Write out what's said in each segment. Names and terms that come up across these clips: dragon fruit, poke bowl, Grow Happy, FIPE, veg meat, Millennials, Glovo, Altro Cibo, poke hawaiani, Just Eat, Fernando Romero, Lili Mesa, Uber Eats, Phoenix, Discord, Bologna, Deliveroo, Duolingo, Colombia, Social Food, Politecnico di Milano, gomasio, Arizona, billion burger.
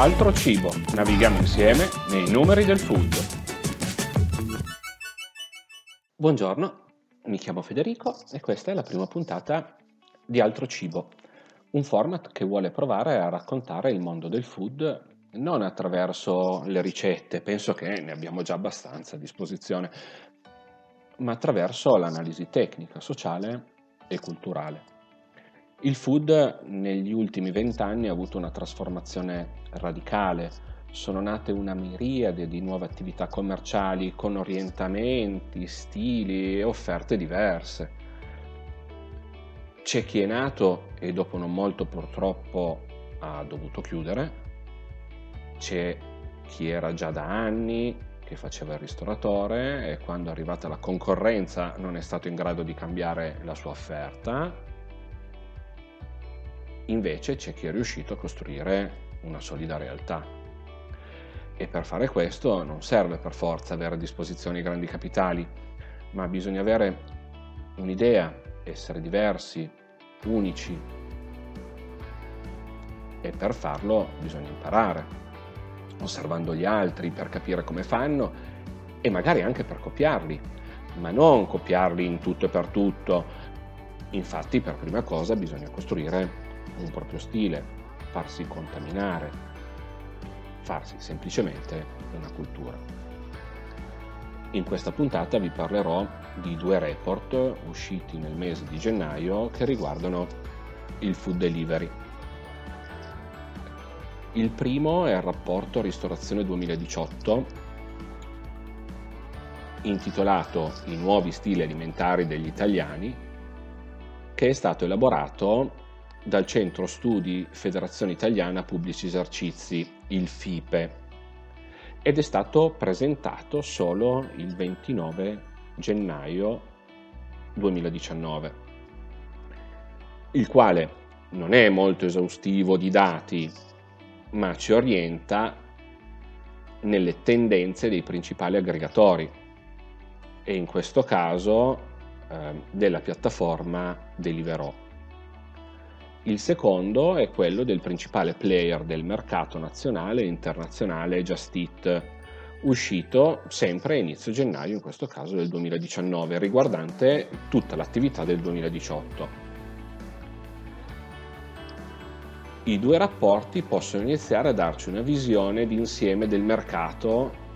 Altro Cibo. Navighiamo insieme nei numeri del food. Buongiorno, mi chiamo Federico e questa è la prima puntata di Altro Cibo, un format che vuole provare a raccontare il mondo del food non attraverso le ricette, penso che ne abbiamo già abbastanza a disposizione, ma attraverso l'analisi tecnica, sociale e culturale. Il food negli ultimi 20 anni ha avuto una trasformazione radicale, sono nate una miriade di nuove attività commerciali con orientamenti, stili e offerte diverse. C'è chi è nato e dopo non molto purtroppo ha dovuto chiudere, c'è chi era già da anni che faceva il ristoratore e quando è arrivata la concorrenza non è stato in grado di cambiare la sua offerta. Invece c'è chi è riuscito a costruire una solida realtà e per fare questo non serve per forza avere a disposizione grandi capitali, ma bisogna avere un'idea, essere diversi, unici, e per farlo bisogna imparare, osservando gli altri per capire come fanno e magari anche per copiarli, ma non copiarli in tutto e per tutto. Infatti per prima cosa bisogna costruire un proprio stile, farsi contaminare, farsi semplicemente una cultura. In questa puntata vi parlerò di 2 report usciti nel mese di gennaio che riguardano il food delivery. Il primo è il rapporto Ristorazione 2018 intitolato I nuovi stili alimentari degli italiani, che è stato elaborato dal Centro Studi Federazione Italiana Pubblici Esercizi, il FIPE, ed è stato presentato solo il 29 gennaio 2019, il quale non è molto esaustivo di dati, ma ci orienta nelle tendenze dei principali aggregatori e in questo caso della piattaforma Deliveroo. Il secondo è quello del principale player del mercato nazionale e internazionale Just Eat, uscito sempre a inizio gennaio, in questo caso del 2019, riguardante tutta l'attività del 2018. I 2 rapporti possono iniziare a darci una visione d'insieme del mercato.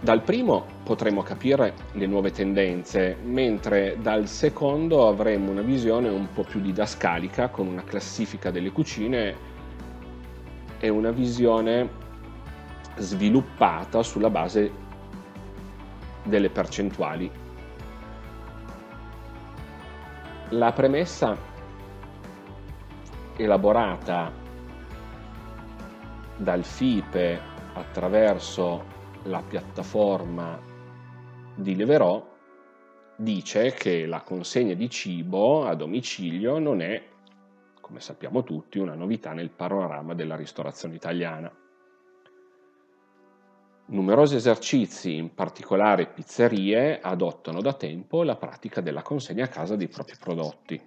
Dal primo potremo capire le nuove tendenze, mentre dal secondo avremo una visione un po' più didascalica con una classifica delle cucine e una visione sviluppata sulla base delle percentuali. La premessa elaborata dal FIPE attraverso la piattaforma di Deliveroo dice che la consegna di cibo a domicilio non è, come sappiamo tutti, una novità nel panorama della ristorazione italiana. Numerosi esercizi, in particolare pizzerie, adottano da tempo la pratica della consegna a casa dei propri prodotti.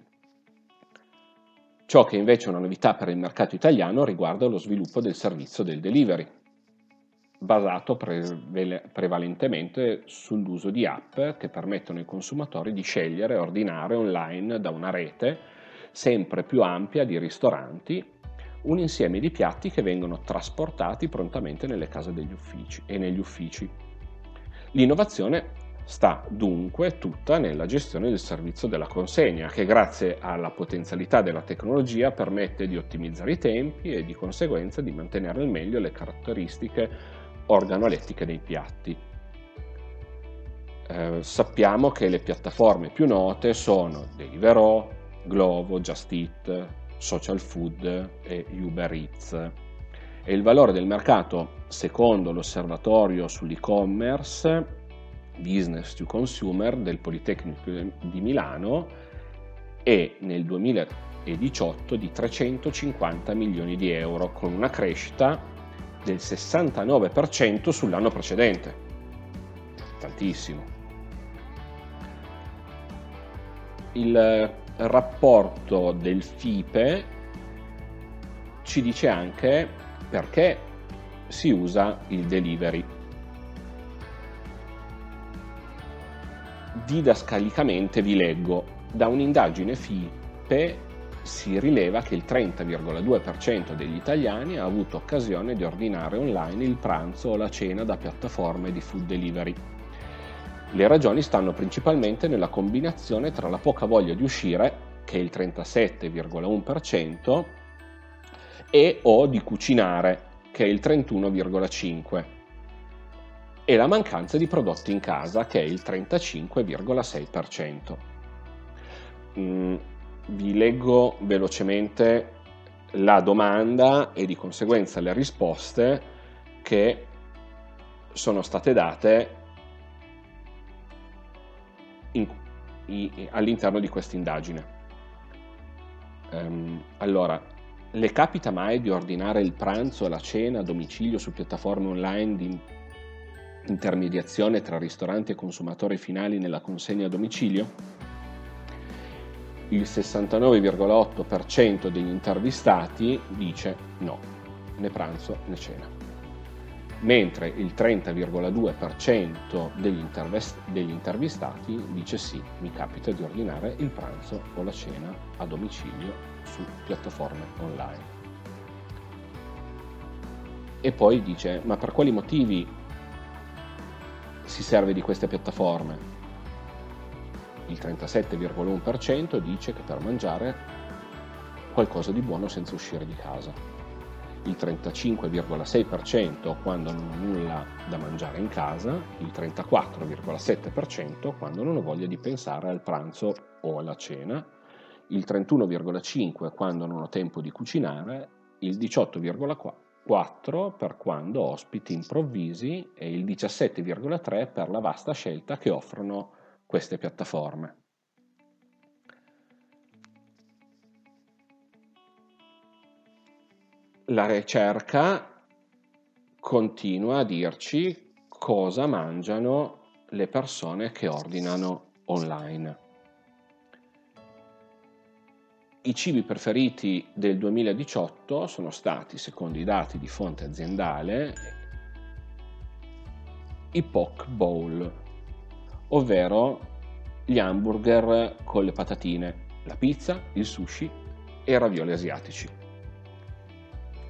Ciò che invece è una novità per il mercato italiano riguarda lo sviluppo del servizio del delivery, basato prevalentemente sull'uso di app che permettono ai consumatori di scegliere e ordinare online da una rete sempre più ampia di ristoranti, un insieme di piatti che vengono trasportati prontamente nelle case degli uffici e negli uffici. L'innovazione sta dunque tutta nella gestione del servizio della consegna, che grazie alla potenzialità della tecnologia permette di ottimizzare i tempi e di conseguenza di mantenere al meglio le caratteristiche organolettiche dei piatti. Sappiamo che le piattaforme più note sono Deliveroo, Glovo, Just Eat, Social Food e Uber Eats. E il valore del mercato, secondo l'osservatorio sull'e-commerce Business to Consumer del Politecnico di Milano, è nel 2018 di 350 milioni di euro, con una crescita del 69% sull'anno precedente, tantissimo. Il rapporto del FIPE ci dice anche perché si usa il delivery. Didascalicamente vi leggo: da un'indagine FIPE si rileva che il 30,2% degli italiani ha avuto occasione di ordinare online il pranzo o la cena da piattaforme di food delivery. Le ragioni stanno principalmente nella combinazione tra la poca voglia di uscire, che è il 37,1%, e o di cucinare, che è il 31,5%, e la mancanza di prodotti in casa, che è il 35,6%. Vi leggo velocemente la domanda e di conseguenza le risposte che sono state date all'interno di questa indagine. Allora, le capita mai di ordinare il pranzo o la cena a domicilio su piattaforme online di intermediazione tra ristoranti e consumatori finali nella consegna a domicilio? Il 69,8% degli intervistati dice no, né pranzo né cena, mentre il 30,2% degli intervistati dice sì, mi capita di ordinare il pranzo o la cena a domicilio su piattaforme online. E poi dice, ma per quali motivi si serve di queste piattaforme? Il 37,1% dice che per mangiare qualcosa di buono senza uscire di casa. Il 35,6% quando non ho nulla da mangiare in casa, il 34,7% quando non ho voglia di pensare al pranzo o alla cena, il 31,5% quando non ho tempo di cucinare, il 18,4% per quando ospiti improvvisi e il 17,3% per la vasta scelta che offrono queste piattaforme. La ricerca continua a dirci cosa mangiano le persone che ordinano online. I cibi preferiti del 2018 sono stati, secondo i dati di fonte aziendale, i poke bowl, ovvero gli hamburger con le patatine, la pizza, il sushi e i ravioli asiatici.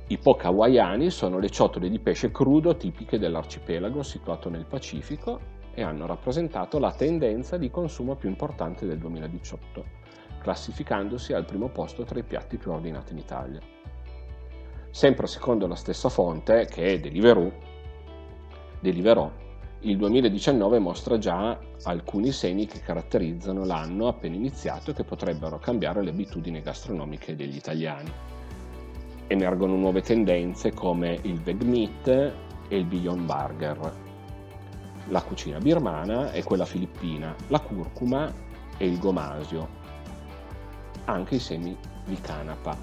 I poke hawaiani sono le ciotole di pesce crudo tipiche dell'arcipelago situato nel Pacifico e hanno rappresentato la tendenza di consumo più importante del 2018, classificandosi al primo posto tra i piatti più ordinati in Italia. Sempre secondo la stessa fonte, che è Deliveroo, il 2019 mostra già alcuni segni che caratterizzano l'anno appena iniziato e che potrebbero cambiare le abitudini gastronomiche degli italiani. Emergono nuove tendenze come il veg meat e il billion burger, la cucina birmana e quella filippina, la curcuma e il gomasio, anche i semi di canapa.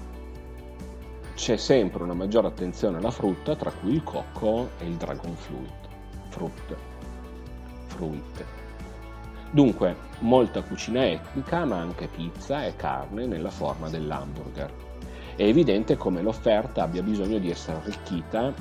C'è sempre una maggiore attenzione alla frutta, tra cui il cocco e il dragon fruit. Dunque, molta cucina etnica, ma anche pizza e carne nella forma dell'hamburger. È evidente come l'offerta abbia bisogno di essere arricchita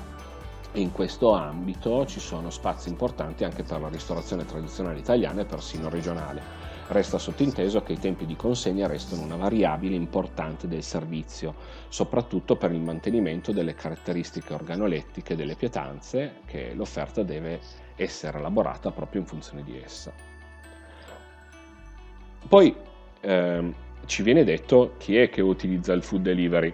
e in questo ambito ci sono spazi importanti anche per la ristorazione tradizionale italiana e persino regionale. Resta sottinteso che i tempi di consegna restano una variabile importante del servizio, soprattutto per il mantenimento delle caratteristiche organolettiche delle pietanze, che l'offerta deve essere elaborata proprio in funzione di essa. Poi ci viene detto chi è che utilizza il food delivery.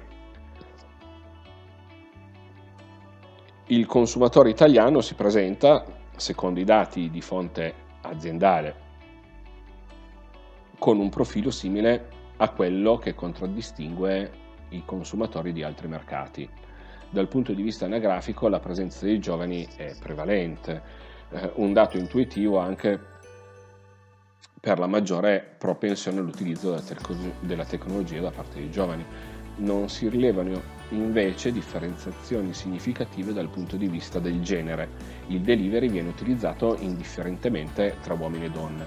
Il consumatore italiano si presenta, secondo i dati di fonte aziendale, con un profilo simile a quello che contraddistingue i consumatori di altri mercati. Dal punto di vista anagrafico la presenza dei giovani è prevalente, un dato intuitivo anche per la maggiore propensione all'utilizzo della tecnologia da parte dei giovani. Non si rilevano invece differenziazioni significative dal punto di vista del genere. Il delivery viene utilizzato indifferentemente tra uomini e donne.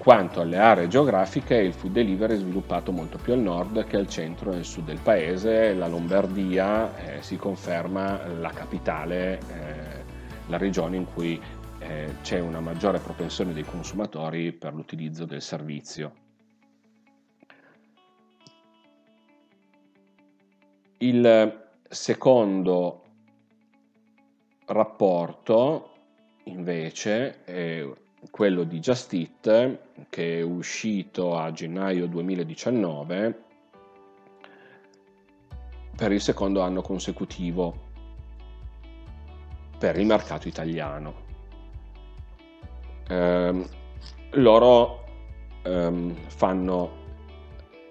quanto alle aree geografiche il food delivery è sviluppato molto più al nord che al centro e nel sud del paese. La Lombardia si conferma la capitale, la regione in cui c'è una maggiore propensione dei consumatori per l'utilizzo del servizio. Il secondo rapporto invece è quello di Just Eat, che è uscito a gennaio 2019 per il secondo anno consecutivo per il mercato italiano. Loro fanno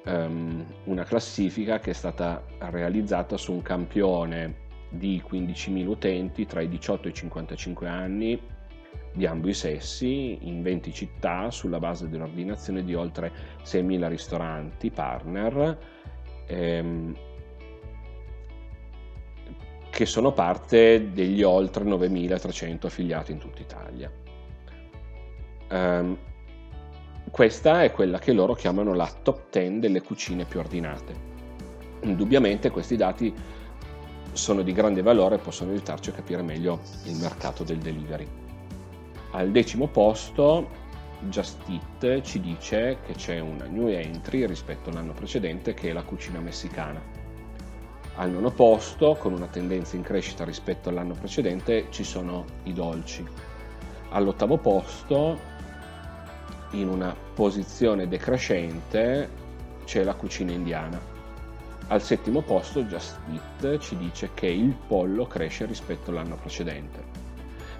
una classifica che è stata realizzata su un campione di 15.000 utenti tra i 18 e i 55 anni di ambo i sessi in 20 città sulla base di un'ordinazione di oltre 6.000 ristoranti partner che sono parte degli oltre 9.300 affiliati in tutta Italia. Questa è quella che loro chiamano la top 10 delle cucine più ordinate. Indubbiamente questi dati sono di grande valore e possono aiutarci a capire meglio il mercato del delivery. Al 10° posto Just Eat ci dice che c'è una new entry rispetto all'anno precedente, che è la cucina messicana. Al 9° posto, con una tendenza in crescita rispetto all'anno precedente, ci sono i dolci. All'8° posto, in una posizione decrescente, c'è la cucina indiana. Al 7° posto Just Eat ci dice che il pollo cresce rispetto all'anno precedente,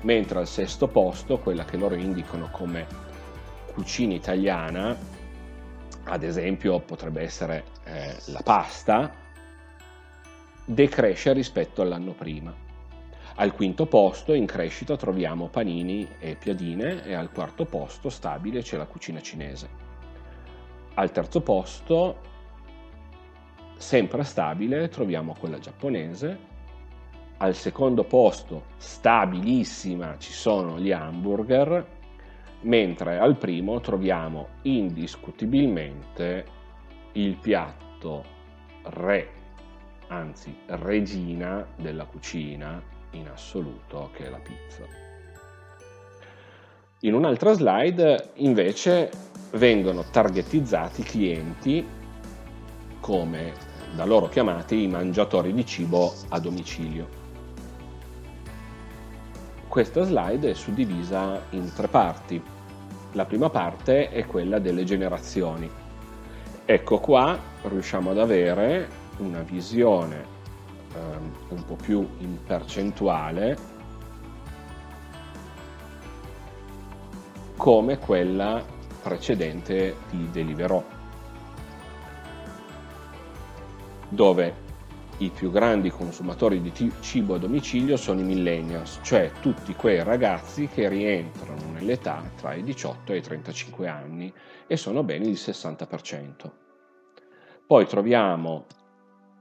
mentre al 6° posto, quella che loro indicano come cucina italiana, ad esempio potrebbe essere la pasta, decresce rispetto all'anno prima. Al 5° posto in crescita troviamo panini e piadine, e al 4° posto stabile c'è la cucina cinese. Al 3° posto, sempre stabile, troviamo quella giapponese. Al 2° posto, stabilissima, ci sono gli hamburger, mentre al 1° troviamo indiscutibilmente il piatto re, anzi regina della cucina in assoluto, che è la pizza. In un'altra slide invece vengono targetizzati clienti come da loro chiamati i mangiatori di cibo a domicilio. Questa slide è suddivisa in 3 parti. La prima parte è quella delle generazioni. Ecco qua riusciamo ad avere una visione un po' più in percentuale come quella precedente di Deliveroo, dove i più grandi consumatori di cibo a domicilio sono i Millennials, cioè tutti quei ragazzi che rientrano nell'età tra i 18 e i 35 anni, e sono ben il 60%. Poi troviamo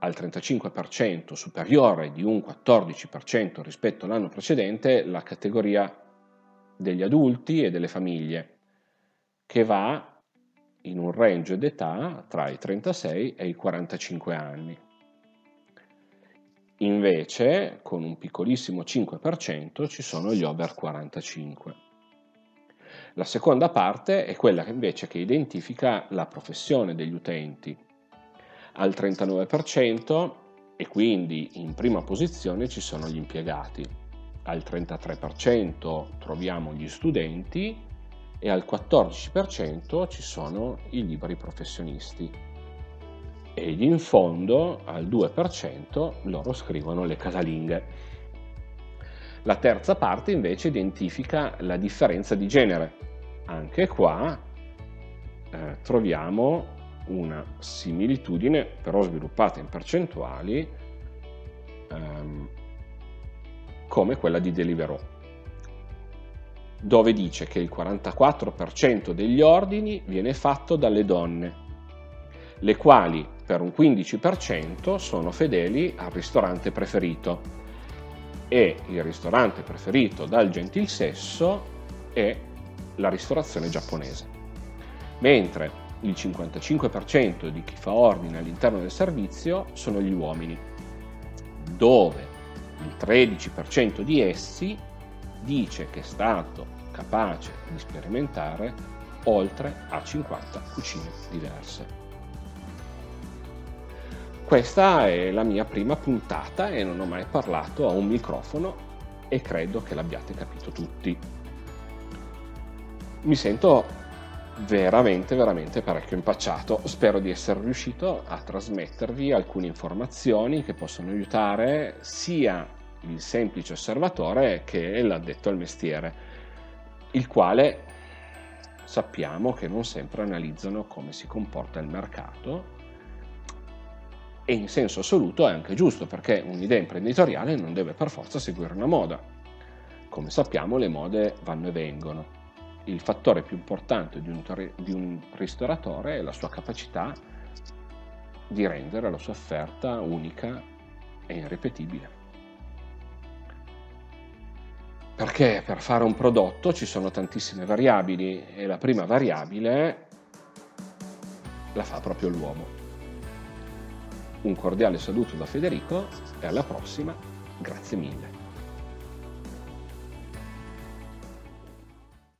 al 35%, superiore di un 14% rispetto all'anno precedente, la categoria degli adulti e delle famiglie, che va in un range d'età tra i 36 e i 45 anni. Invece, con un piccolissimo 5%, ci sono gli over 45. La seconda parte è quella che invece che identifica la professione degli utenti. Al 39%, e quindi in prima posizione, ci sono gli impiegati. Al 33% troviamo gli studenti e al 14% ci sono i liberi professionisti. Ed in fondo, al 2%, loro scrivono le casalinghe. La terza parte invece identifica la differenza di genere. Anche qua troviamo una similitudine, però sviluppata in percentuali, come quella di Deliveroo, dove dice che il 44% degli ordini viene fatto dalle donne, le quali per un 15% sono fedeli al ristorante preferito, e il ristorante preferito dal gentil sesso è la ristorazione giapponese. mentre il 55% di chi fa ordine all'interno del servizio sono gli uomini, dove il 13% di essi dice che è stato capace di sperimentare oltre a 50 cucine diverse. Questa è la mia prima puntata e non ho mai parlato a un microfono e credo che l'abbiate capito tutti. Mi sento veramente parecchio impacciato. Spero di essere riuscito a trasmettervi alcune informazioni che possono aiutare sia il semplice osservatore che l'addetto al mestiere, il quale sappiamo che non sempre analizzano come si comporta il mercato, e in senso assoluto è anche giusto, perché un'idea imprenditoriale non deve per forza seguire una moda. Come sappiamo, le mode vanno e vengono. Il fattore più importante di un ristoratore è la sua capacità di rendere la sua offerta unica e irripetibile. Perché per fare un prodotto ci sono tantissime variabili e la prima variabile la fa proprio l'uomo. Un cordiale saluto da Federico e alla prossima, grazie mille.